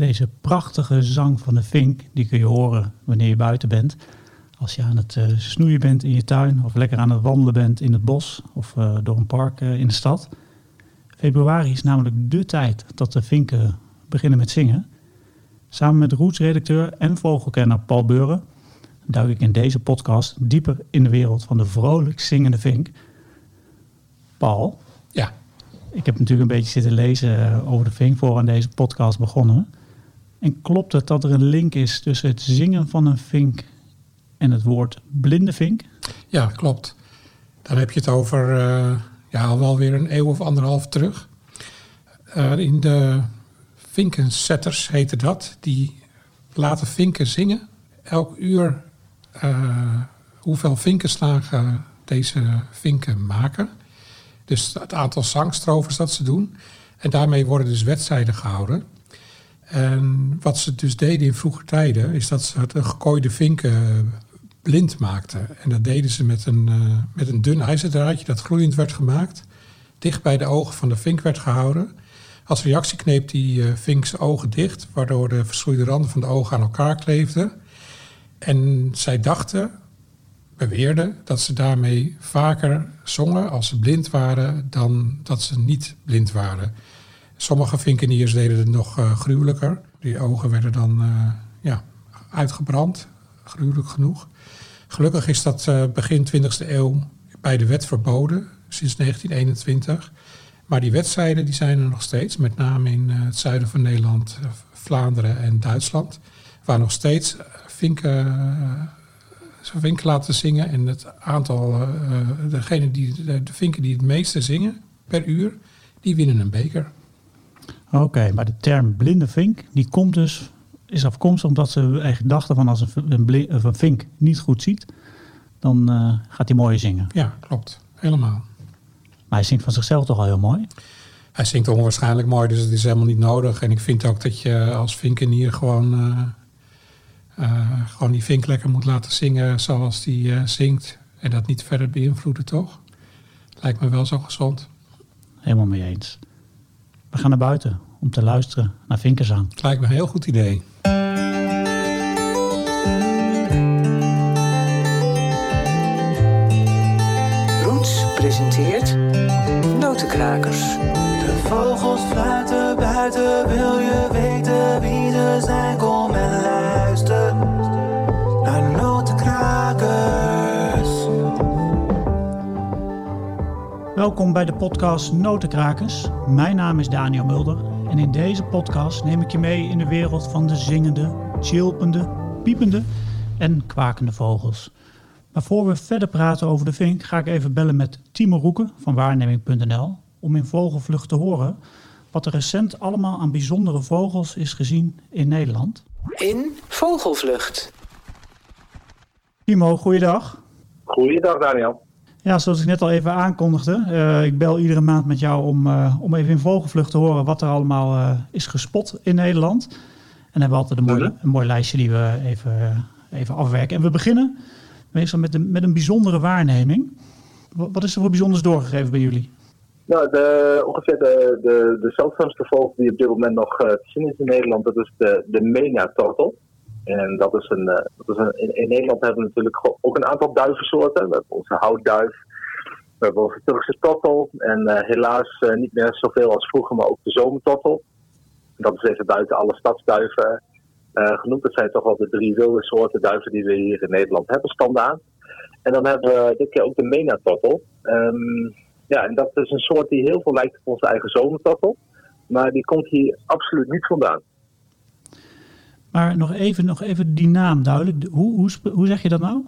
Deze prachtige zang van de vink, die kun je horen wanneer je buiten bent. Als je aan het snoeien bent in je tuin of lekker aan het wandelen bent in het bos of door een park in de stad. Februari is namelijk dé tijd dat de vinken beginnen met zingen. Samen met Roots-redacteur en vogelkenner Paul Böhre duik ik in deze podcast dieper in de wereld van de vrolijk zingende vink. Paul? Ja. Ik heb natuurlijk een beetje zitten lezen over de vink voor aan deze podcast begonnen. En klopt het dat er een link is tussen het zingen van een vink en het woord blinde vink? Ja, klopt. Dan heb je het over wel weer een eeuw of anderhalf terug. In de vinkensetters heette dat. Die laten vinken zingen. Elk uur hoeveel vinkenslagen deze vinken maken. Dus het aantal zangstrovers dat ze doen. En daarmee worden dus wedstrijden gehouden. En wat ze dus deden in vroege tijden is dat ze de gekooide vinken blind maakten. En dat deden ze met een dun ijzerdraadje dat gloeiend werd gemaakt. Dicht bij de ogen van de vink werd gehouden. Als reactie kneep die vink zijn ogen dicht, waardoor de verschroeide randen van de ogen aan elkaar kleefden. En zij beweerden dat ze daarmee vaker zongen als ze blind waren dan dat ze niet blind waren. Sommige vinkeniers deden het nog gruwelijker. Die ogen werden dan uitgebrand, gruwelijk genoeg. Gelukkig is dat begin 20e eeuw bij de wet verboden, sinds 1921. Maar die wedstrijden die zijn er nog steeds, met name in het zuiden van Nederland, Vlaanderen en Duitsland, waar nog steeds vinken laten zingen. En het aantal, de vinken die het meeste zingen per uur, die winnen een beker. Oké, maar de term blinde vink die komt dus, is afkomstig omdat ze eigenlijk dachten van als een vink niet goed ziet, dan gaat hij mooi zingen. Ja, klopt. Helemaal. Maar hij zingt van zichzelf toch al heel mooi? Hij zingt onwaarschijnlijk mooi, dus het is helemaal niet nodig. En ik vind ook dat je als vinkenier gewoon die vink lekker moet laten zingen zoals die zingt. En dat niet verder beïnvloeden, toch? Lijkt me wel zo gezond. Helemaal mee eens. We gaan naar buiten om te luisteren naar vinkenzang. Lijkt me een heel goed idee. Roots presenteert Notenkrakers. De vogels fluiten buiten, wil je weten wie ze zijn? Kom en luister naar Notenkrakers. Welkom bij de podcast Notenkrakers. Mijn naam is Daniel Mulder en in deze podcast neem ik je mee in de wereld van de zingende, chilpende, piepende en kwakende vogels. Maar voor we verder praten over de vink ga ik even bellen met Timo Roeken van Waarneming.nl om in vogelvlucht te horen wat er recent allemaal aan bijzondere vogels is gezien in Nederland. In vogelvlucht. Timo, goeiedag. Goeiedag Daniel. Ja, zoals ik net al even aankondigde, ik bel iedere maand met jou om even in vogelvlucht te horen wat er allemaal is gespot in Nederland. En dan hebben we altijd een mooi lijstje die we even afwerken. En we beginnen meestal met een bijzondere waarneming. Wat is er voor bijzonders doorgegeven bij jullie? Nou, ongeveer de zeldzaamste vogel die op dit moment nog te zien is in Nederland, dat is de Mena-tortel. En dat is in Nederland hebben we natuurlijk ook een aantal duivensoorten. We hebben onze houtduif, we hebben onze Turkse tortel en helaas niet meer zoveel als vroeger, maar ook de zomertortel. Dat is even buiten alle stadsduiven genoemd. Dat zijn toch wel de drie wilde soorten duiven die we hier in Nederland hebben standaard. En dan hebben we dit keer ook de Mena-tortel. En dat is een soort die heel veel lijkt op onze eigen zomertortel, maar die komt hier absoluut niet vandaan. Maar nog even die naam duidelijk. Hoe zeg je dat nou?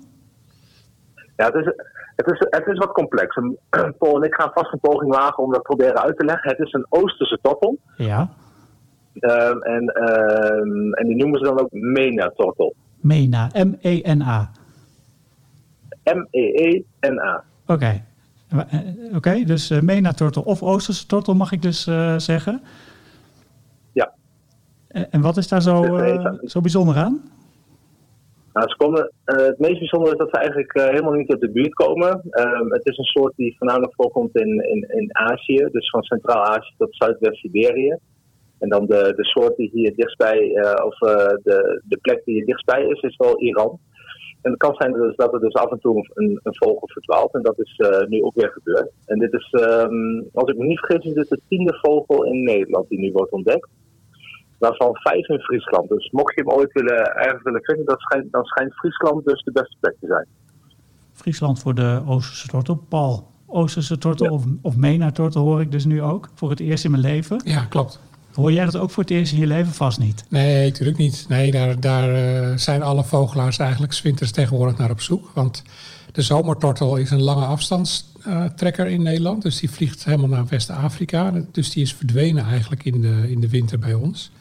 Ja, het is wat complex. Paul en ik gaan vast een poging wagen om dat proberen uit te leggen. Het is een Oosterse tortel. Ja. En die noemen ze dan ook Mena-tortel. Mena, M-E-N-A. M-E-E-N-A. Oké, dus Mena-tortel of Oosterse tortel mag ik dus zeggen. En wat is daar zo bijzonder aan? Nou, ze komen, het meest bijzondere is dat ze eigenlijk helemaal niet uit de buurt komen. Het is een soort die voornamelijk voorkomt in Azië, dus van Centraal-Azië tot Zuidwest-Siberië. En dan de soort die hier dichtstbij, de plek die hier dichtstbij is, is wel Iran. En het kan zijn dus dat er dus af en toe een vogel verdwaalt. En dat is nu ook weer gebeurd. En dit is, als ik me niet vergis, is dit de 10e vogel in Nederland die nu wordt ontdekt. Waarvan 5 in Friesland. Dus mocht je hem ooit ergens willen vinden, dan schijnt Friesland dus de beste plek te zijn. Friesland voor de Oosterse tortel. Paul, Oosterse tortel ja. of Mena-tortel hoor ik dus nu ook. Voor het eerst in mijn leven. Ja, klopt. Hoor jij dat ook voor het eerst in je leven? Vast niet. Nee, natuurlijk niet. Nee, daar zijn alle vogelaars eigenlijk 's winters tegenwoordig naar op zoek. Want de zomertortel is een lange afstandstrekker in Nederland. Dus die vliegt helemaal naar West-Afrika. Dus die is verdwenen eigenlijk in de winter bij ons.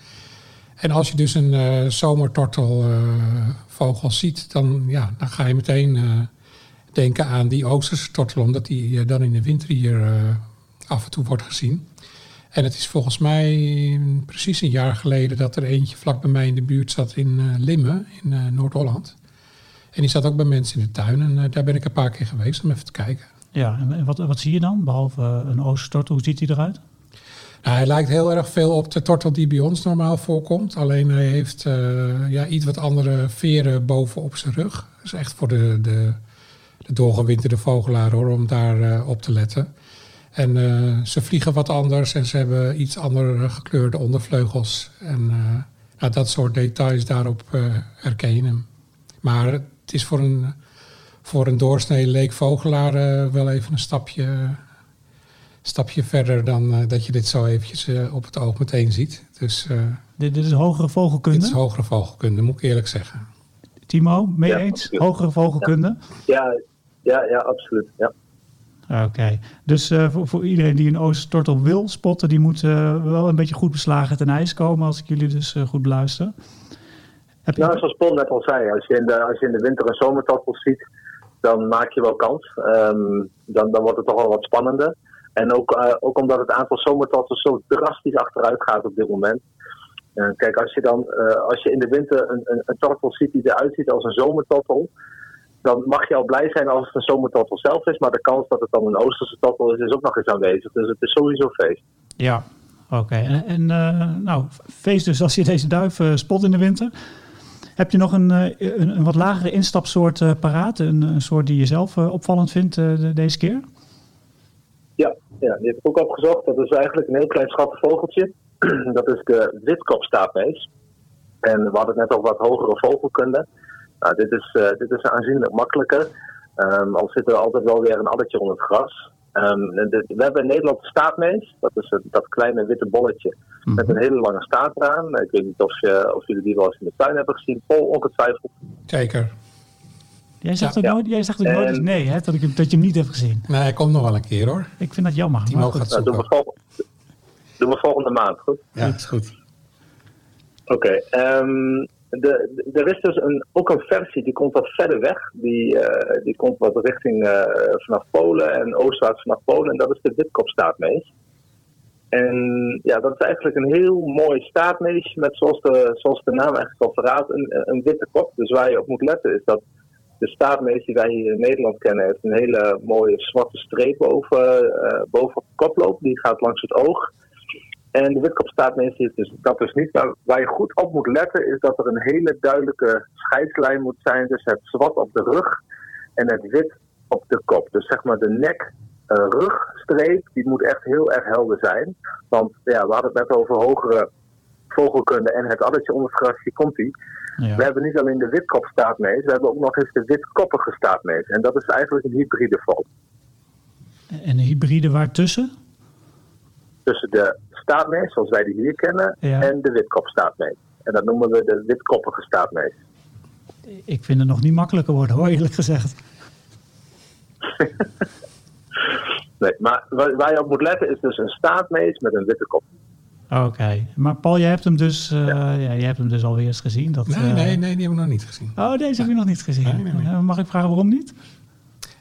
En als je dus een zomertortelvogel ziet, dan ga je meteen denken aan die Oosterse tortel. Omdat die dan in de winter hier af en toe wordt gezien. En het is volgens mij precies een jaar geleden dat er eentje vlak bij mij in de buurt zat in Limmen, in Noord-Holland. En die zat ook bij mensen in de tuin en daar ben ik een paar keer geweest om even te kijken. Ja, en wat zie je dan, behalve een oostertortel, hoe ziet hij eruit? Nou, hij lijkt heel erg veel op de tortel die bij ons normaal voorkomt. Alleen hij heeft iets wat andere veren bovenop zijn rug. Dat is echt voor de doorgewinterde vogelaar hoor, om daar op te letten. En ze vliegen wat anders en ze hebben iets andere gekleurde ondervleugels. En dat soort details, daarop herken je hem. Maar het is voor een doorsnee leekvogelaar wel even een stapje verder dan dat je dit zo eventjes op het oog meteen ziet. Dus, dit is hogere vogelkunde? Dit is hogere vogelkunde, moet ik eerlijk zeggen. Timo, mee eens? Absoluut. Hogere vogelkunde? Ja, absoluut, ja. Oké, dus voor iedereen die een oostertortel wil spotten, die moet wel een beetje goed beslagen ten ijs komen, als ik jullie dus goed beluister. Zoals Paul net al zei, als je in de winter een zomertortel ziet, dan maak je wel kans. Dan wordt het toch wel wat spannender. En ook omdat het aantal zomertortels zo drastisch achteruit gaat op dit moment. Kijk, als je in de winter een tortel ziet die eruit ziet als een zomertortel, dan mag je al blij zijn als het een zomertortel zelf is, maar de kans dat het dan een Oosterse tortel is ook nog eens aanwezig. Dus het is sowieso feest. Ja, oké. En feest dus als je deze duif spot in de winter. Heb je nog een wat lagere instapsoort paraat? Een soort die je zelf opvallend vindt deze keer? Ja, die heb ik ook opgezocht. Dat is eigenlijk een heel klein schattig vogeltje. Dat is de witkopstaartmees. En we hadden het net over wat hogere vogelkunde. Nou, dit is aanzienlijk makkelijker, al zit er altijd wel weer een addertje onder het gras. We hebben in Nederland de staartmees, dat is dat kleine witte bolletje met een hele lange staart eraan. Ik weet niet of jullie die wel eens in de tuin hebben gezien, Paul ongetwijfeld. Zeker. Jij zegt ook nooit eens nee, hè? Dat je hem niet hebt gezien. Nee, hij komt nog wel een keer hoor. Ik vind dat jammer. Die mogen het zoeken. Doen we volgende maand, goed? Ja, dat is goed. Oké. Er is dus ook een versie, die komt wat verder weg. Die komt wat richting vanaf Polen en oostwaarts vanaf Polen. En dat is de witkopstaartmees. En ja, dat is eigenlijk een heel mooi staartmeesje met, zoals de naam eigenlijk al verraadt, een witte kop. Dus waar je op moet letten is dat de staartmees die wij hier in Nederland kennen, heeft een hele mooie zwarte streep boven op de kop loopt. Die gaat langs het oog. En de witkopstaartmees heeft dus dat dus niet. Maar waar je goed op moet letten is dat er een hele duidelijke scheidslijn moet zijn tussen het zwart op de rug en het wit op de kop. Dus zeg maar de nek-rugstreep, die moet echt heel erg helder zijn. Want ja, we hadden het net over hogere vogelkunde en het addertje onder het gras, hier komt die. Ja. We hebben niet alleen de witkopstaartmees, we hebben ook nog eens de witkoppige staartmees. En dat is eigenlijk een hybride vogel. En een hybride waartussen? Tussen de staartmees, zoals wij die hier kennen, en de witkopstaartmees. En dat noemen we de witkoppige staartmees. Ik vind het nog niet makkelijker worden, hoor, eerlijk gezegd. Nee, maar waar je op moet letten is dus een staartmees met een witte kop. Oké. Maar Paul, jij hebt hem dus, alweer eens gezien. Nee, die hebben we nog niet gezien. Oh, deze heb je nog niet gezien. Nee. Mag ik vragen waarom niet?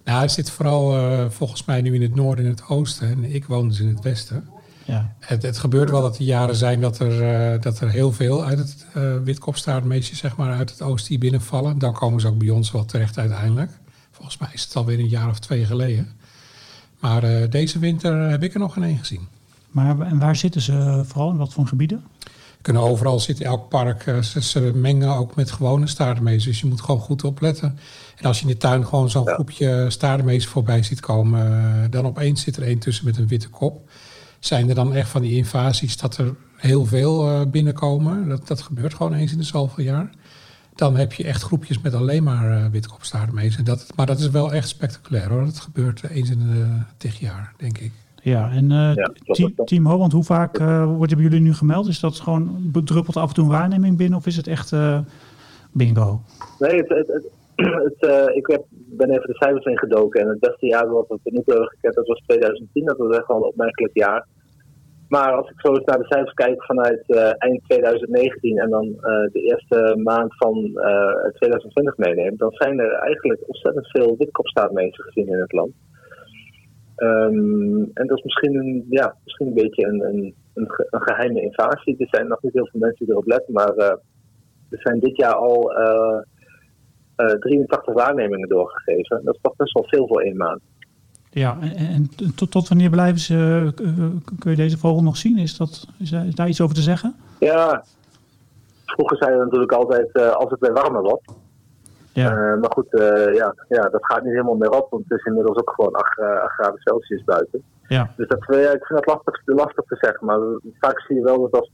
Nou, hij zit vooral volgens mij nu in het noorden en het oosten. En ik woon dus in het westen. Ja. Het gebeurt wel dat er jaren zijn dat er heel veel uit het witkopstaartmeesje, zeg maar, uit het oosten hier binnenvallen. Dan komen ze ook bij ons wel terecht uiteindelijk. Volgens mij is het alweer een jaar of 2 geleden. Maar deze winter heb ik er nog geen één gezien. Maar en waar zitten ze vooral? In wat voor gebieden? Kunnen overal zitten, elk park. Ze mengen ook met gewone staartmees. Dus je moet gewoon goed opletten. En als je in de tuin gewoon zo'n groepje staartmees voorbij ziet komen, dan opeens zit er één tussen met een witte kop. Zijn er dan echt van die invasies dat er heel veel binnenkomen? Dat gebeurt gewoon eens in de zoveel jaar. Dan heb je echt groepjes met alleen maar witkopstaartmees. Maar dat is wel echt spectaculair hoor. Dat gebeurt eens in de 10 jaar, denk ik. Ja, en Team Holland, hoe vaak wordt bij jullie nu gemeld? Is dat gewoon bedruppelt af en toe een waarneming binnen? Of is het echt bingo? Nee, ik ben even de cijfers ingedoken. En het beste jaar wat we tot nu toe hebben gekend, dat was 2010. Dat was echt wel een opmerkelijk jaar. Maar als ik zo eens naar de cijfers kijk vanuit eind 2019 en dan de eerste maand van 2020 meeneem, dan zijn er eigenlijk ontzettend veel witkopstaartmees gezien in het land. En dat is misschien een beetje een geheime invasie. Er zijn nog niet heel veel mensen die erop letten, maar er zijn dit jaar al 83 waarnemingen doorgegeven. Dat is toch best wel veel voor één maand. Ja, en tot wanneer blijven ze? Kun je deze vogel nog zien? Is daar iets over te zeggen? Ja, vroeger zeiden we natuurlijk altijd als het weer warmer wordt. Ja. Maar goed, dat gaat niet helemaal meer op, want het is inmiddels ook gewoon 8 graden Celsius buiten. Ja. Dus ik vind dat lastig te zeggen, maar vaak zie je wel dat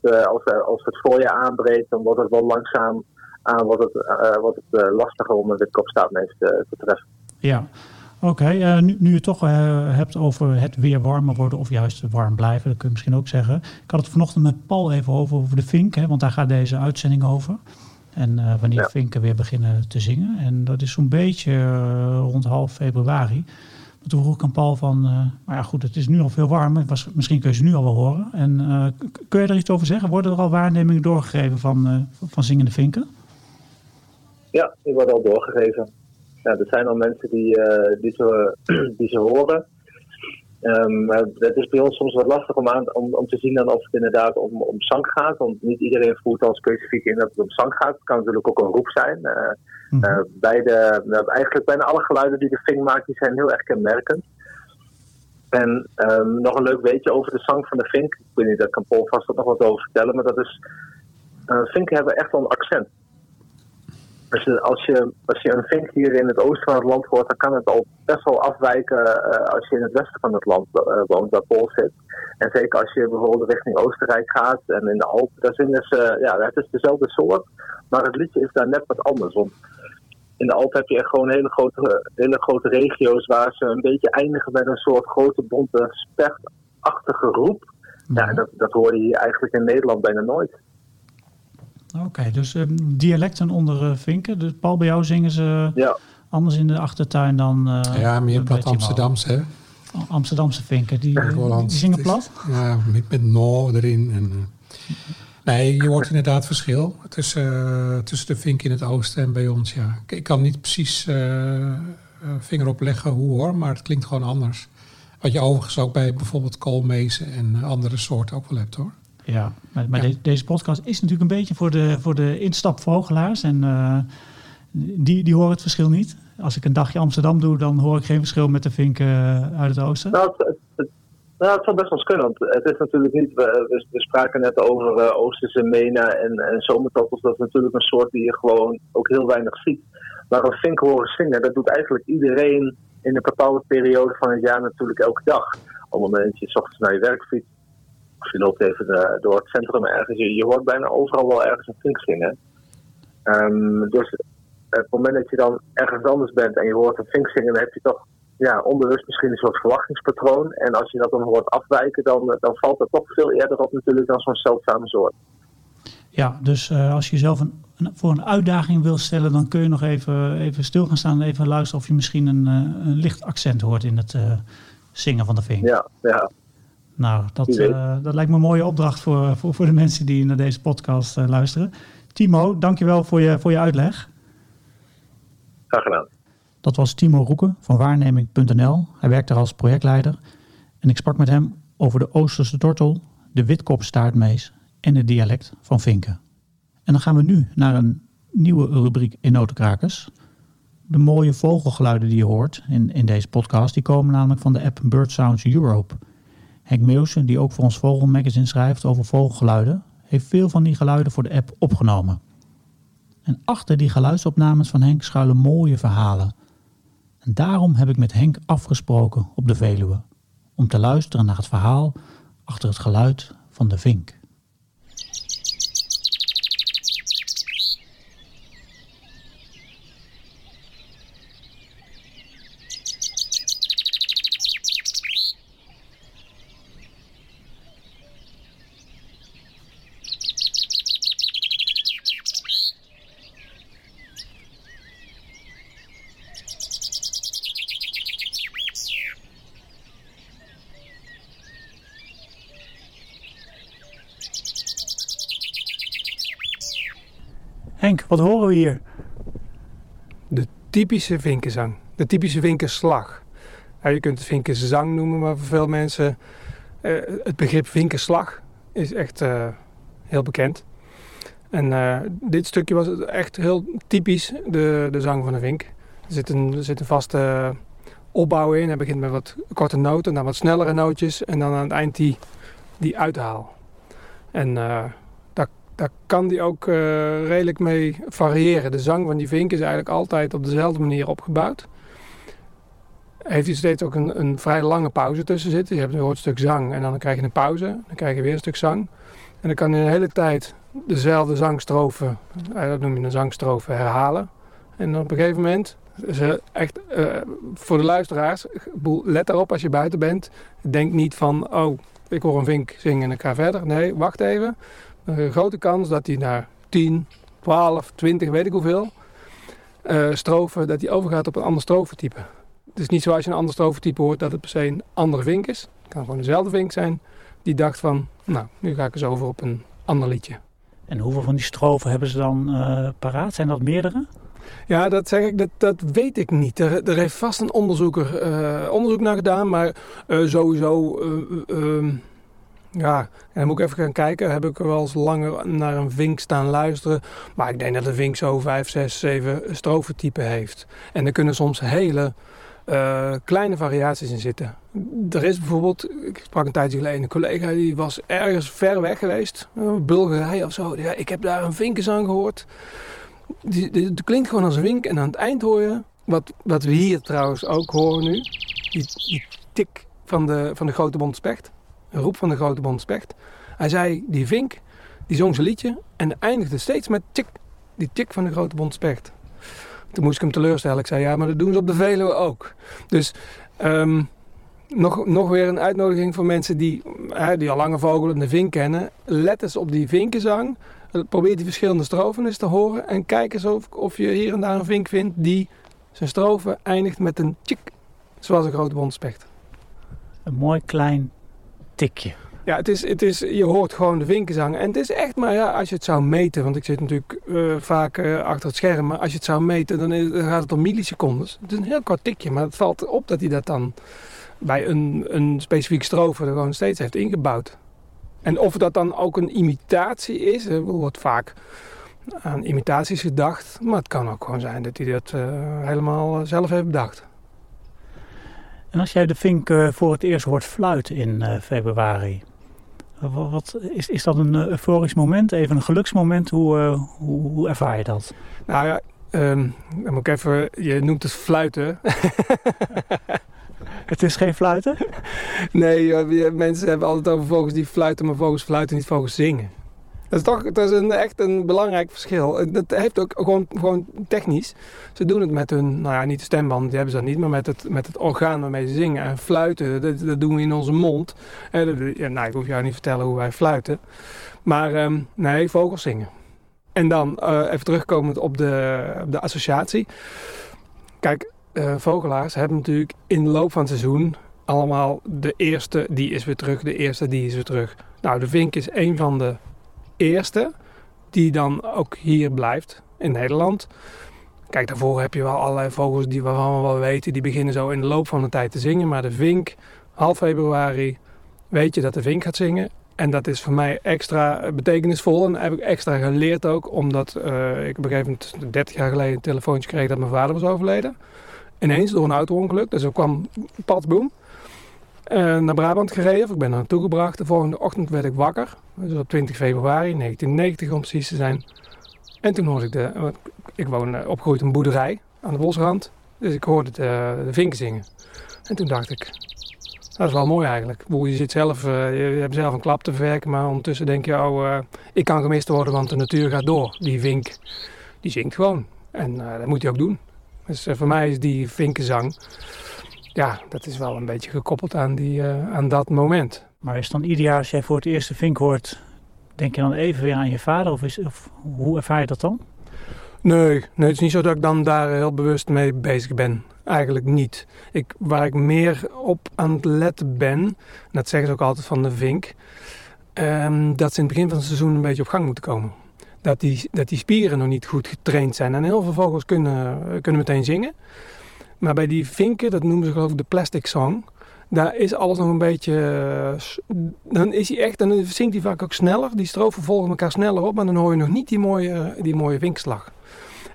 als het voorjaar aanbreekt, dan wordt het wel langzaam aan wordt het lastiger om een witkopstaartmees te treffen. Ja, oké. Nu je het toch hebt over het weer warmer worden of juist warm blijven, dat kun je misschien ook zeggen. Ik had het vanochtend met Paul even over de vink, hè, want daar gaat deze uitzending over. En wanneer vinken weer beginnen te zingen. En dat is zo'n beetje rond half februari. Maar toen vroeg ik aan Paul van, maar ja goed, het is nu al veel warm. Misschien kun je ze nu al wel horen. En kun je er iets over zeggen? Worden er al waarnemingen doorgegeven van zingende vinken? Ja, die worden al doorgegeven. Ja, er zijn al mensen die ze horen. Het is bij ons soms wat lastig om te zien dan of het inderdaad om zang gaat. Want niet iedereen voert al specifiek in dat het om zang gaat. Het kan natuurlijk ook een roep zijn. Eigenlijk bijna alle geluiden die de vink maakt, die zijn heel erg kenmerkend. En nog een leuk weetje over de zang van de vink. Ik weet niet, daar kan Paul vast nog wat over vertellen. Maar dat is, vinken hebben echt wel een accent. Dus als je een vink hier in het oosten van het land hoort, dan kan het al best wel afwijken als je in het westen van het land woont, waar Paul zit. En zeker als je bijvoorbeeld richting Oostenrijk gaat en in de Alpen, daar zingen ze, het is dezelfde soort, maar het liedje is daar net wat anders. Want in de Alpen heb je echt gewoon hele grote regio's waar ze een beetje eindigen met een soort grote bonte spechtachtige roep. Ja, dat hoor je hier eigenlijk in Nederland bijna nooit. Oké, dus dialecten onder vinken. Dus Paul, bij jou zingen ze anders in de achtertuin dan... meer plat Amsterdamse, hè? Amsterdamse vinken, die zingen plat? Ja, met no erin. En, nee, je hoort inderdaad verschil tussen de vink in het oosten en bij ons, ja. Ik kan niet precies vinger op leggen hoe hoor, maar het klinkt gewoon anders. Wat je overigens ook bij bijvoorbeeld koolmezen en andere soorten ook wel hebt, hoor. Ja, maar deze podcast is natuurlijk een beetje voor de instapvogelaars. En die horen het verschil niet. Als ik een dagje Amsterdam doe, dan hoor ik geen verschil met de vinken uit het oosten. Nou, het zou best wel kunnen. Want het is natuurlijk niet... We spraken net over oosterse mena en zomertortels. Dat is natuurlijk een soort die je gewoon ook heel weinig ziet. Maar een vink horen zingen, dat doet eigenlijk iedereen in een bepaalde periode van het jaar natuurlijk elke dag. Op het moment dat je 's ochtends naar je werk fietst. Of je loopt even door het centrum ergens. Je hoort bijna overal wel ergens een vink zingen. Dus het moment dat je dan ergens anders bent en je hoort een vink zingen, dan heb je toch onbewust misschien een soort verwachtingspatroon. En als je dat dan hoort afwijken, dan valt dat toch veel eerder op natuurlijk dan zo'n zeldzame soort. Ja, dus als je jezelf voor een uitdaging wil stellen, dan kun je nog even stil gaan staan en even luisteren of je misschien een licht accent hoort in het zingen van de vink. Ja. Nou, dat lijkt me een mooie opdracht voor de mensen die naar deze podcast luisteren. Timo, dankjewel voor je uitleg. Graag gedaan. Dat was Timo Roeken van Waarneming.nl. Hij werkt daar als projectleider. En ik sprak met hem over de Oosterse tortel, de witkopstaartmees en het dialect van vinken. En dan gaan we nu naar een nieuwe rubriek in Notenkrakers. De mooie vogelgeluiden die je hoort in deze podcast, die komen namelijk van de app BirdSounds Europe... Henk Meeuwsen, die ook voor ons Vogelmagazine schrijft over vogelgeluiden, heeft veel van die geluiden voor de app opgenomen. En achter die geluidsopnames van Henk schuilen mooie verhalen. En daarom heb ik met Henk afgesproken op de Veluwe, om te luisteren naar het verhaal achter het geluid van de vink. Henk, wat horen we hier? De typische vinkenzang. De typische vinkenslag. Nou, je kunt het vinkenzang noemen, maar voor veel mensen... het begrip vinkenslag is echt heel bekend. En dit stukje was echt heel typisch, de zang van de vink. Er zit een vaste opbouw in. Hij begint met wat korte noten, dan wat snellere nootjes... en dan aan het eind die uithaal. En... daar kan die ook redelijk mee variëren. De zang van die vink is eigenlijk altijd op dezelfde manier opgebouwd. Heeft hij steeds ook een vrij lange pauze tussen zitten. Je hebt een hoort stuk zang en dan krijg je een pauze. Dan krijg je weer een stuk zang. En dan kan hij de hele tijd dezelfde zangstrofe, dat noem je een zangstrofe, herhalen. En dan op een gegeven moment, is echt voor de luisteraars, let daarop als je buiten bent. Denk niet van, oh, ik hoor een vink zingen en ik ga verder. Nee, wacht even. Een grote kans dat hij naar 10, 12, 20, weet ik hoeveel, strofen, dat hij overgaat op een ander strofentype. Het is niet zo als je een ander strofentype hoort dat het per se een andere vink is. Het kan gewoon dezelfde vink zijn. Die dacht van, nou, nu ga ik eens over op een ander liedje. En hoeveel van die strofen hebben ze dan paraat? Zijn dat meerdere? Ja, dat zeg ik, dat weet ik niet. Er heeft vast een onderzoeker onderzoek naar gedaan, maar sowieso... Ja, en dan moet ik even gaan kijken. Heb ik wel eens langer naar een vink staan luisteren. Maar ik denk dat een vink zo 5, 6, 7 strofentypen heeft. En er kunnen soms hele kleine variaties in zitten. Er is bijvoorbeeld, ik sprak een tijdje geleden een collega... die was ergens ver weg geweest, Bulgarije of zo. Ja, ik heb daar een vinkenzang gehoord. Het klinkt gewoon als een vink. En aan het eind hoor je, wat we hier trouwens ook horen nu... die tik van de grote bonte specht. Een roep van de grote bonte specht. Hij zei, die vink, die zong zijn liedje en eindigde steeds met tik, die tik van de grote bonte specht. Toen moest ik hem teleurstellen. Ik zei, ja, maar dat doen ze op de Veluwe ook. Dus nog weer een uitnodiging voor mensen die al lange vogel en de vink kennen. Let eens op die vinkenzang. Probeer die verschillende strofen eens te horen. En kijk eens of je hier en daar een vink vindt die zijn strofe eindigt met een tik, zoals een grote bonte specht. Een mooi klein... tikje. Ja, het is, je hoort gewoon de vinkenzang. En het is echt maar, ja, als je het zou meten, want ik zit natuurlijk vaak achter het scherm, maar als je het zou meten, dan gaat het om millisecondes. Het is een heel kort tikje, maar het valt op dat hij dat dan bij een specifiek strofe er gewoon steeds heeft ingebouwd. En of dat dan ook een imitatie is, er wordt vaak aan imitaties gedacht, maar het kan ook gewoon zijn dat hij dat helemaal zelf heeft bedacht. En als jij de vink voor het eerst hoort fluiten in februari, is dat een euforisch moment, even een geluksmoment? Hoe ervaar je dat? Nou ja, dan moet ik even, je noemt het fluiten. Het is geen fluiten? Nee, mensen hebben altijd over vogels die fluiten, maar vogels fluiten niet, vogels zingen. Dat is echt een belangrijk verschil. Dat heeft ook gewoon technisch. Ze doen het met hun, nou ja, niet de stemband, die hebben ze dat niet, maar met het orgaan waarmee ze zingen. En fluiten, dat doen we in onze mond. Ik hoef jou niet vertellen hoe wij fluiten. Maar nee, vogels zingen. En dan even terugkomend op de associatie. Kijk, vogelaars hebben natuurlijk in de loop van het seizoen allemaal de eerste, die is weer terug, de eerste, die is weer terug. Nou, de vink is één van de eerste, die dan ook hier blijft in Nederland. Kijk, daarvoor heb je wel allerlei vogels die we allemaal wel weten. Die beginnen zo in de loop van de tijd te zingen. Maar de vink, half februari, weet je dat de vink gaat zingen. En dat is voor mij extra betekenisvol. En dat heb ik extra geleerd ook. Omdat ik op een gegeven moment 30 jaar geleden een telefoontje kreeg dat mijn vader was overleden. Ineens door een auto-ongeluk. Dus er kwam patsboom. naar Brabant gereden, of ik ben er naartoe gebracht. De volgende ochtend werd ik wakker, dus op 20 februari 1990 om precies te zijn. En toen hoorde ik ik woon opgegroeid op een boerderij aan de bosrand, dus ik hoorde de vinken zingen. En toen dacht ik, dat is wel mooi eigenlijk. Je zit zelf, je hebt zelf een klap te verwerken, maar ondertussen denk je, ik kan gemist worden, want de natuur gaat door. Die vink, die zingt gewoon. En dat moet hij ook doen. Dus voor mij is die vinkenzang, ja, dat is wel een beetje gekoppeld aan, aan dat moment. Maar is dan ieder jaar als jij voor het eerst de vink hoort, denk je dan even weer aan je vader? Of hoe ervaar je dat dan? Nee, het is niet zo dat ik dan daar heel bewust mee bezig ben. Eigenlijk niet. Waar ik meer op aan het letten ben, en dat zeggen ze ook altijd van de vink, dat ze in het begin van het seizoen een beetje op gang moeten komen. Dat die spieren nog niet goed getraind zijn. En heel veel vogels kunnen meteen zingen. Maar bij die vinken, dat noemen ze geloof ik de plastic song, daar is alles nog een beetje... Dan zingt hij vaak ook sneller. Die strofen volgen elkaar sneller op, maar dan hoor je nog niet die mooie vinkslag.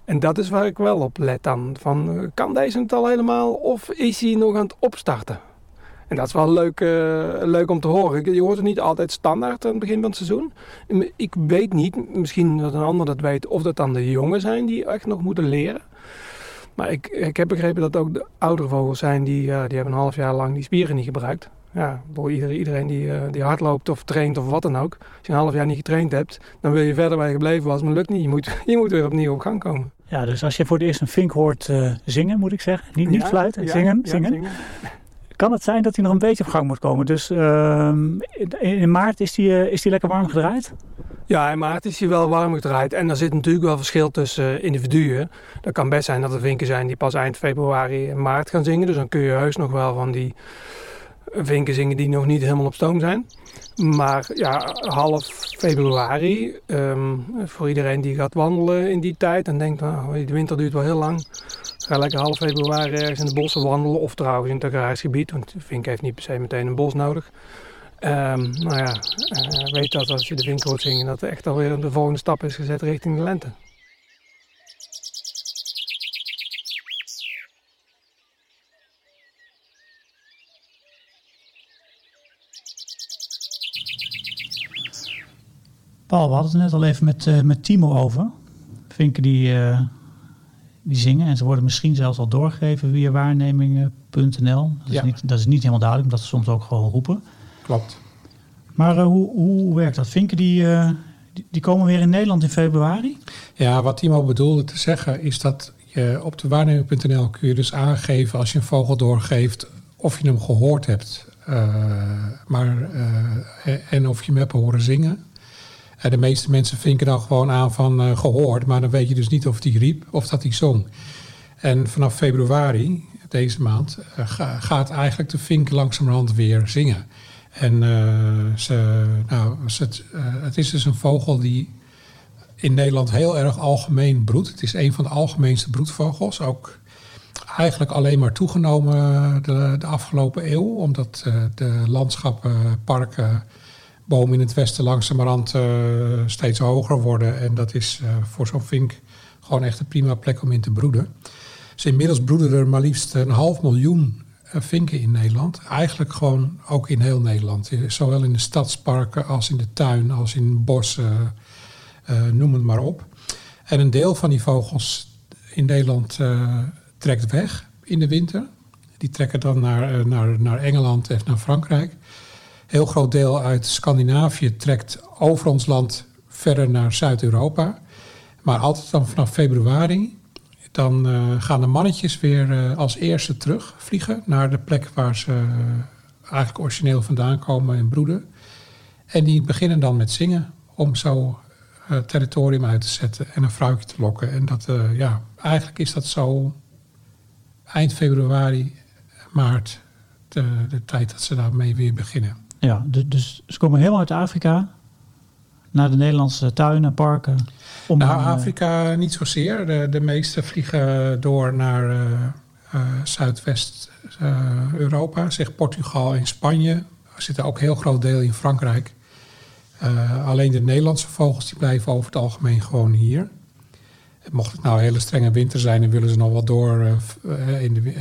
En dat is waar ik wel op let dan. Van, kan deze het al helemaal of is hij nog aan het opstarten? En dat is wel leuk om te horen. Je hoort het niet altijd standaard aan het begin van het seizoen. Ik weet niet, misschien dat een ander dat weet, of dat dan de jongen zijn die echt nog moeten leren. Maar ik heb begrepen dat ook de oudere vogels zijn die hebben een half jaar lang die spieren niet gebruikt. Ja, door iedereen die hardloopt of traint of wat dan ook. Als je een half jaar niet getraind hebt, dan wil je verder waar je gebleven was, maar lukt niet. Je moet weer opnieuw op gang komen. Ja, dus als je voor het eerst een vink hoort zingen, moet ik zeggen. Niet fluiten, zingen. Kan het zijn dat hij nog een beetje op gang moet komen? Dus in maart is die lekker warm gedraaid? Ja, in maart is hij wel warm gedraaid. En er zit natuurlijk wel verschil tussen individuen. Dat kan best zijn dat er vinken zijn die pas eind februari en maart gaan zingen. Dus dan kun je heus nog wel van die vinken zingen die nog niet helemaal op stoom zijn. Maar ja, half februari, voor iedereen die gaat wandelen in die tijd en denkt, de winter duurt wel heel lang. Ga lekker half februari ergens in de bossen wandelen of trouwens in het agrarisch gebied, want de vink heeft niet per se meteen een bos nodig. Weet dat als je de vink hoort zingen, dat er echt alweer de volgende stap is gezet richting de lente. Paul, we hadden het net al even met Timo over. Vinken die zingen en ze worden misschien zelfs al doorgegeven via waarneming.nl. Dat is niet helemaal duidelijk, omdat ze soms ook gewoon roepen. Klopt. Maar hoe werkt dat? Vinken die komen weer in Nederland in februari? Ja, wat Timo bedoelde te zeggen is dat je op de waarneming.nl kun je dus aangeven als je een vogel doorgeeft of je hem gehoord hebt. En of je hem hebt horen zingen. De meeste mensen vinken dan gewoon aan van gehoord, maar dan weet je dus niet of die riep of dat die zong. En vanaf februari, deze maand, gaat eigenlijk de vink langzamerhand weer zingen. En het is dus een vogel die in Nederland heel erg algemeen broedt. Het is een van de algemeenste broedvogels, ook eigenlijk alleen maar toegenomen de afgelopen eeuw, omdat de landschappen, parken, bomen in het westen langzamerhand steeds hoger worden. En dat is voor zo'n vink gewoon echt een prima plek om in te broeden. Dus inmiddels broeden er maar liefst 500.000 vinken in Nederland. Eigenlijk gewoon ook in heel Nederland. Zowel in de stadsparken als in de tuin, als in bossen, noem het maar op. En een deel van die vogels in Nederland trekt weg in de winter. Die trekken dan naar Engeland en naar Frankrijk. Heel groot deel uit Scandinavië trekt over ons land verder naar Zuid-Europa. Maar altijd dan vanaf februari, dan gaan de mannetjes weer als eerste terugvliegen naar de plek waar ze eigenlijk origineel vandaan komen en broeden. En die beginnen dan met zingen om zo het territorium uit te zetten en een vrouwtje te lokken. En dat, eigenlijk is dat zo eind februari, maart, de tijd dat ze daarmee weer beginnen. Ja, dus ze komen helemaal uit Afrika naar de Nederlandse tuinen, parken. Afrika niet zozeer. De meeste vliegen door naar Zuidwest-Europa, zeg Portugal en Spanje. Er zit ook een heel groot deel in Frankrijk. Alleen de Nederlandse vogels die blijven over het algemeen gewoon hier. Mocht het nou een hele strenge winter zijn, dan willen ze nog wel door.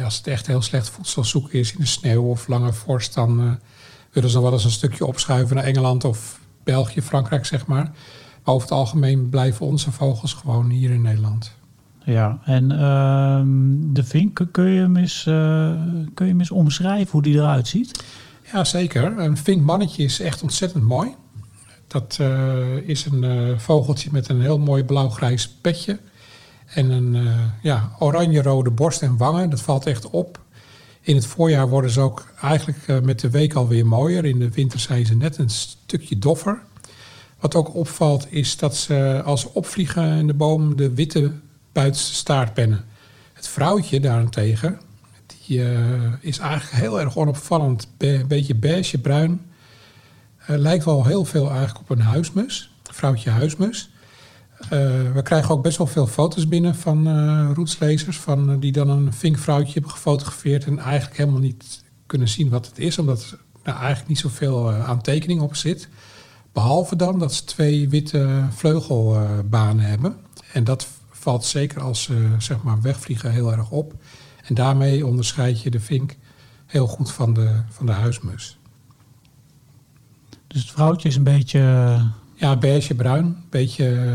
Als het echt heel slecht voedsel zoeken is in de sneeuw of lange vorst, dan willen ze nog wel eens een stukje opschuiven naar Engeland of België, Frankrijk, zeg maar. Maar over het algemeen blijven onze vogels gewoon hier in Nederland. Ja, en de vink, kun je hem eens omschrijven hoe die eruit ziet? Ja, zeker. Een vinkmannetje is echt ontzettend mooi. Dat is een vogeltje met een heel mooi blauw-grijs petje. En een oranje-rode borst en wangen. Dat valt echt op. In het voorjaar worden ze ook eigenlijk met de week alweer mooier. In de winter zijn ze net een stukje doffer. Wat ook opvalt is dat ze als ze opvliegen in de boom de witte buitenste staartpennen. Het vrouwtje daarentegen, die is eigenlijk heel erg onopvallend. Een beetje beige, bruin. Lijkt wel heel veel eigenlijk op een huismus, vrouwtje huismus. We krijgen ook best wel veel foto's binnen van roetslezers, die dan een vinkvrouwtje hebben gefotografeerd en eigenlijk helemaal niet kunnen zien wat het is, omdat er eigenlijk niet zoveel aan tekening op zit. Behalve dan dat ze 2 witte vleugelbanen hebben. En dat valt zeker als ze wegvliegen heel erg op. En daarmee onderscheid je de vink heel goed van de huismus. Dus het vrouwtje is een beetje... Ja, beige-bruin. Een beetje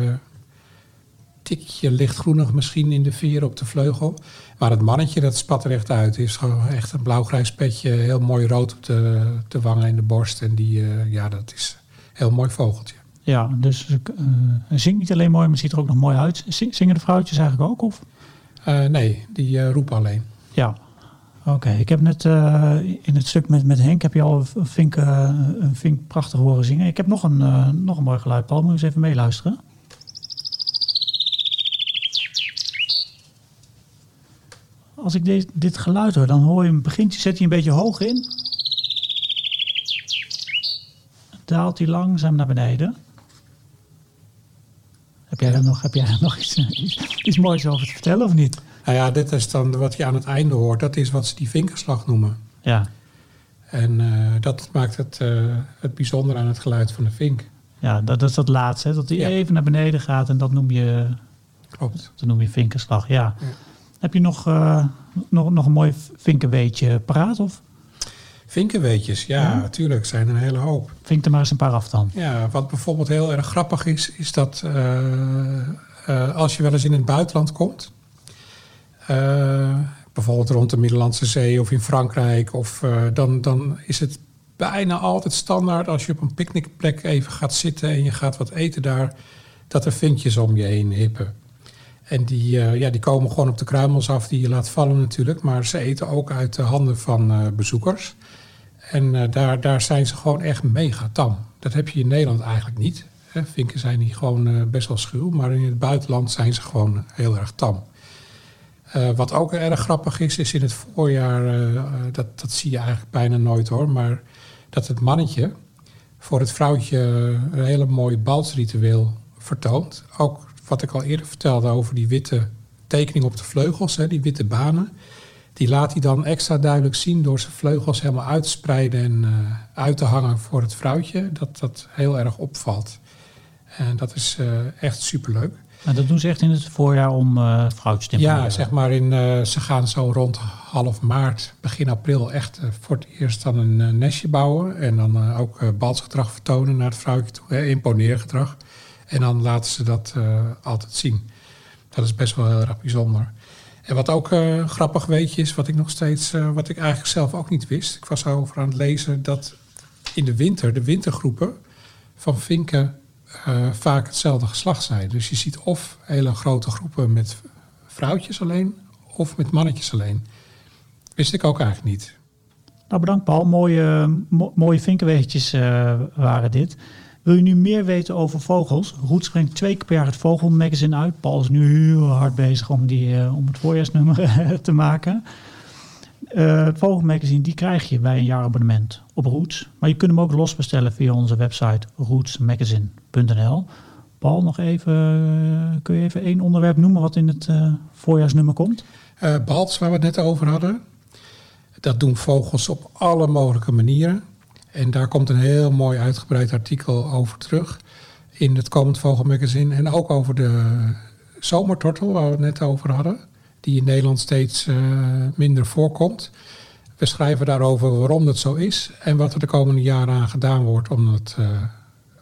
tikje lichtgroenig misschien in de veren op de vleugel. Maar het mannetje, dat spat er echt uit. Is gewoon echt een blauw-grijs petje. Heel mooi rood op de wangen en de borst. En die, dat is een heel mooi vogeltje. Ja, dus zingt niet alleen mooi, maar ziet er ook nog mooi uit. Zingen de vrouwtjes eigenlijk ook, of? Nee, die roepen alleen. Ja. Oké, ik heb net in het stuk met Henk heb je al een vink prachtig horen zingen. Ik heb nog een mooi geluid, Paul. Moet je eens even meeluisteren? Als ik dit geluid hoor, dan hoor je hem begint. Je zet hij een beetje hoog in. Daalt hij langzaam naar beneden. Heb jij daar nog iets moois over te vertellen of niet? Nou ja, dit is dan wat je aan het einde hoort. Dat is wat ze die vinkerslag noemen. Ja. En dat maakt het bijzonder aan het geluid van de vink. Ja, dat is dat laatste. Hè? Dat die even naar beneden gaat en dat noem je... Klopt. Dat noem je vinkerslag, ja. Heb je nog een mooi vinkenweetje paraat, of? Vinkenweetjes, ja, natuurlijk. Zijn er een hele hoop. Vink er maar eens een paar af dan. Ja, wat bijvoorbeeld heel erg grappig is, is dat als je wel eens in het buitenland komt... bijvoorbeeld rond de Middellandse Zee of in Frankrijk. Of, dan is het bijna altijd standaard als je op een picknickplek even gaat zitten en je gaat wat eten daar, dat er vinkjes om je heen hippen. En die komen gewoon op de kruimels af die je laat vallen natuurlijk. Maar ze eten ook uit de handen van bezoekers. En daar zijn ze gewoon echt mega tam. Dat heb je in Nederland eigenlijk niet. Hè. Vinken zijn hier gewoon best wel schuw. Maar in het buitenland zijn ze gewoon heel erg tam. Wat ook erg grappig is in het voorjaar, dat zie je eigenlijk bijna nooit hoor, maar dat het mannetje voor het vrouwtje een hele mooie balsritueel vertoont. Ook wat ik al eerder vertelde over die witte tekening op de vleugels, hè, die witte banen, die laat hij dan extra duidelijk zien door zijn vleugels helemaal uit te spreiden en uit te hangen voor het vrouwtje, dat heel erg opvalt. En dat is echt superleuk. Maar dat doen ze echt in het voorjaar om vrouwtjes te imponeren? Ja, ze gaan zo rond half maart, begin april echt voor het eerst dan een nestje bouwen. En dan ook balsgedrag vertonen naar het vrouwtje toe, imponeergedrag. En dan laten ze dat altijd zien. Dat is best wel heel erg bijzonder. En wat ook grappig weetje is, wat ik eigenlijk zelf ook niet wist. Ik was over aan het lezen dat in de winter, de wintergroepen van vinken... vaak hetzelfde geslacht zijn. Dus je ziet of hele grote groepen met vrouwtjes alleen... of met mannetjes alleen. Wist ik ook eigenlijk niet. Nou, bedankt Paul. Mooie vinkenweetjes waren dit. Wil je nu meer weten over vogels? Roots brengt 2 keer per jaar het Vogelmagazine uit. Paul is nu heel hard bezig om het voorjaarsnummer te maken. Het Vogelmagazine die krijg je bij een jaarabonnement op Roots. Maar je kunt hem ook losbestellen via onze website rootsmagazine.nl. Paul, nog even, kun je even 1 onderwerp noemen wat in het voorjaarsnummer komt? Balts, waar we het net over hadden. Dat doen vogels op alle mogelijke manieren. En daar komt een heel mooi uitgebreid artikel over terug in het komend Vogelmagazine. En ook over de zomertortel, waar we het net over hadden, die in Nederland steeds minder voorkomt. We schrijven daarover waarom dat zo is en wat er de komende jaren aan gedaan wordt om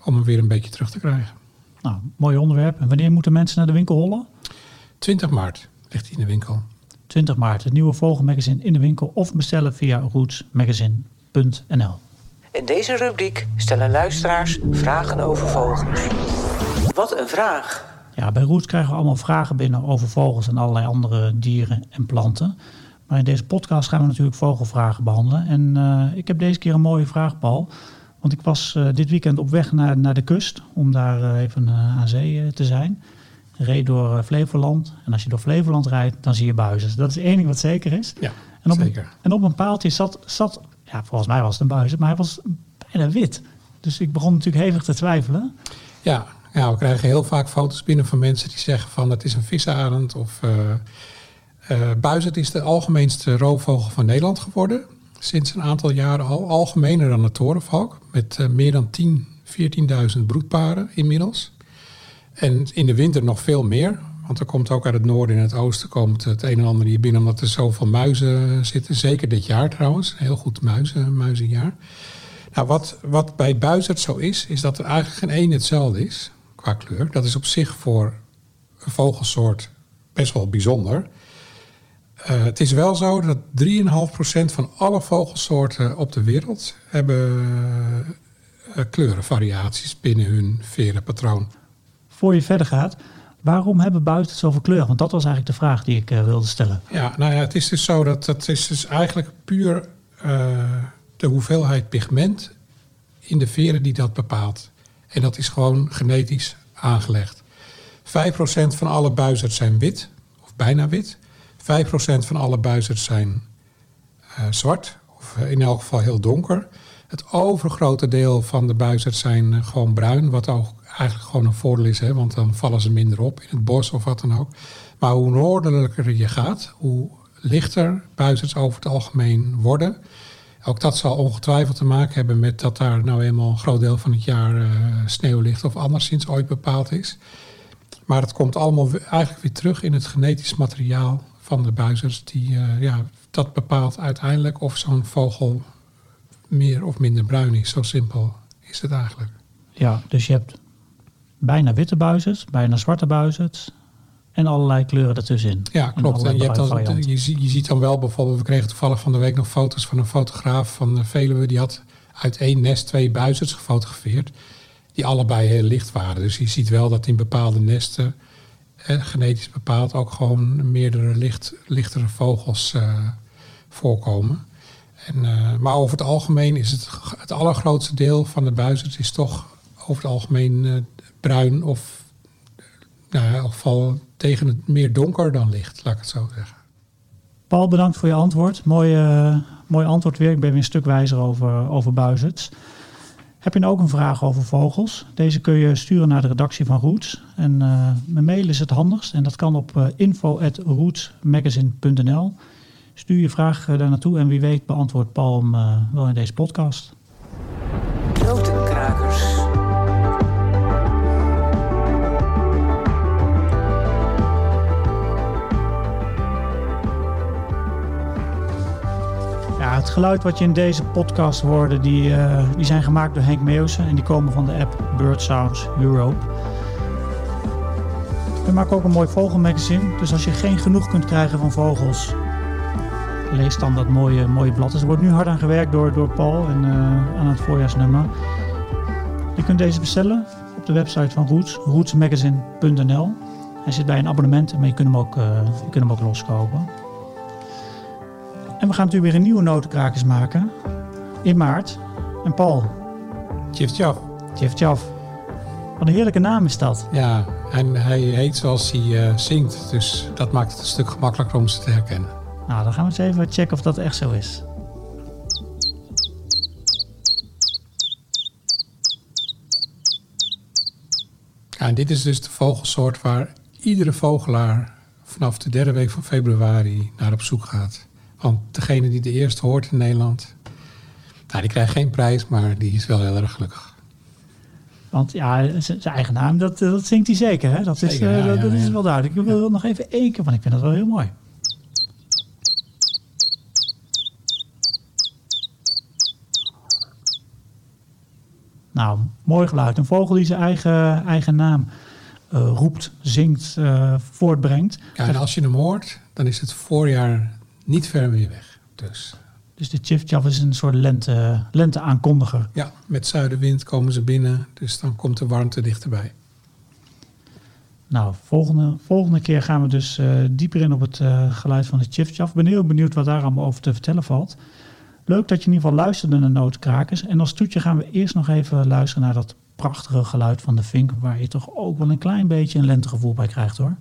hem weer een beetje terug te krijgen. Nou, mooi onderwerp. En wanneer moeten mensen naar de winkel hollen? 20 maart ligt hij in de winkel. 20 maart, het nieuwe Vogelmagazine in de winkel of bestellen via rootsmagazine.nl. In deze rubriek stellen luisteraars vragen over vogels. Wat een vraag! Ja, bij Roots krijgen we allemaal vragen binnen over vogels en allerlei andere dieren en planten. Maar in deze podcast gaan we natuurlijk vogelvragen behandelen. En ik heb deze keer een mooie vraag, Paul. Want ik was dit weekend op weg naar de kust om daar even aan zee te zijn. Ik reed door Flevoland. En als je door Flevoland rijdt, dan zie je buizers. Dat is één ding wat zeker is. Ja, en zeker. En op een paaltje zat, ja, volgens mij was het een buizer, maar hij was bijna wit. Dus ik begon natuurlijk hevig te twijfelen. Ja, ja, we krijgen heel vaak foto's binnen van mensen die zeggen van het is een visarend of... buizerd is de algemeenste roofvogel van Nederland geworden. Sinds een aantal jaren al algemener dan de torenvalk. Met meer dan 14.000 broedparen inmiddels. En in de winter nog veel meer. Want er komt ook uit het noorden en het oosten komt het een en ander hier binnen. Omdat er zoveel muizen zitten. Zeker dit jaar trouwens. Heel goed muizenjaar. Nou, wat bij buizerd zo is, is dat er eigenlijk geen één hetzelfde is. Qua kleur. Dat is op zich voor een vogelsoort best wel bijzonder. Het is wel zo dat 3,5% van alle vogelsoorten op de wereld hebben kleurenvariaties binnen hun verenpatroon. Voor je verder gaat, waarom hebben buizerds zoveel kleur? Want dat was eigenlijk de vraag die ik wilde stellen. Ja, nou ja, het is dus zo dat is dus eigenlijk puur de hoeveelheid pigment in de veren die dat bepaalt. En dat is gewoon genetisch aangelegd. 5% van alle buizerds zijn wit, of bijna wit. 5% van alle buizerds zijn zwart, of in elk geval heel donker. Het overgrote deel van de buizerds zijn gewoon bruin, wat ook eigenlijk gewoon een voordeel is, hè, want dan vallen ze minder op in het bos of wat dan ook. Maar hoe noordelijker je gaat, hoe lichter buizerds over het algemeen worden. Ook dat zal ongetwijfeld te maken hebben met dat daar nou eenmaal een groot deel van het jaar sneeuw ligt of anderszins ooit bepaald is. Maar het komt allemaal eigenlijk weer terug in het genetisch materiaal van de buizerds, die dat bepaalt uiteindelijk of zo'n vogel meer of minder bruin is. Zo simpel is het eigenlijk. Ja, dus je hebt bijna witte buizerds, bijna zwarte buizerds en allerlei kleuren ertussenin. Ja, klopt. En je ziet dan wel bijvoorbeeld, we kregen toevallig van de week nog foto's van een fotograaf van de Veluwe. Die had uit één nest 2 buizerds gefotografeerd, die allebei heel licht waren. Dus je ziet wel dat in bepaalde nesten, genetisch bepaald, ook gewoon meerdere lichtere vogels voorkomen. Maar over het algemeen is het allergrootste deel van de buizerds is toch over het algemeen bruin of nou, in elk geval tegen het meer donker dan licht, laat ik het zo zeggen. Paul, bedankt voor je antwoord. Mooi antwoord weer. Ik ben weer een stuk wijzer over buizerds. Heb je nou ook een vraag over vogels? Deze kun je sturen naar de redactie van Roots. En mijn mail is het handigst. En dat kan op info@rootsmagazine.nl. Stuur je vraag daar naartoe. En wie weet beantwoordt Paul hem wel in deze podcast. Notenkrakers. Ja, het geluid wat je in deze podcast hoorde, die zijn gemaakt door Henk Meeuwsen en die komen van de app BirdSounds Europe. We maken ook een mooi vogelmagazine, dus als je geen genoeg kunt krijgen van vogels, lees dan dat mooie blad. Dus er wordt nu hard aan gewerkt door Paul en aan het voorjaarsnummer. Je kunt deze bestellen op de website van Roots, rootsmagazine.nl. Hij zit bij een abonnement, maar je kunt hem ook loskopen. En we gaan natuurlijk weer een nieuwe notenkrakers maken in maart. En Paul. Tjiftjaf. Wat een heerlijke naam is dat. Ja, en hij heet zoals hij zingt. Dus dat maakt het een stuk gemakkelijker om ze te herkennen. Nou, dan gaan we eens even checken of dat echt zo is. Ja, en dit is dus de vogelsoort waar iedere vogelaar vanaf de 3e week van februari naar op zoek gaat. Want degene die de eerste hoort in Nederland, die krijgt geen prijs, maar die is wel heel erg gelukkig. Want ja, zijn eigen naam, dat zingt hij zeker. Hè? Dat is, zeker, dat is wel duidelijk. Ik wil nog even één keer, want ik vind dat wel heel mooi. Nou, mooi geluid. Een vogel die zijn eigen naam roept, zingt, voortbrengt. Ja, en als je hem hoort, dan is het voorjaar niet ver meer weg. Dus de tjiftjaf is een soort lenteaankondiger. Ja, met zuidenwind komen ze binnen, dus dan komt de warmte dichterbij. Nou, volgende keer gaan we dus dieper in op het geluid van de tjiftjaf. Ik ben heel benieuwd wat daar allemaal over te vertellen valt. Leuk dat je in ieder geval luisterde naar Notenkrakers. En als toetje gaan we eerst nog even luisteren naar dat prachtige geluid van de vink, waar je toch ook wel een klein beetje een lentegevoel bij krijgt hoor.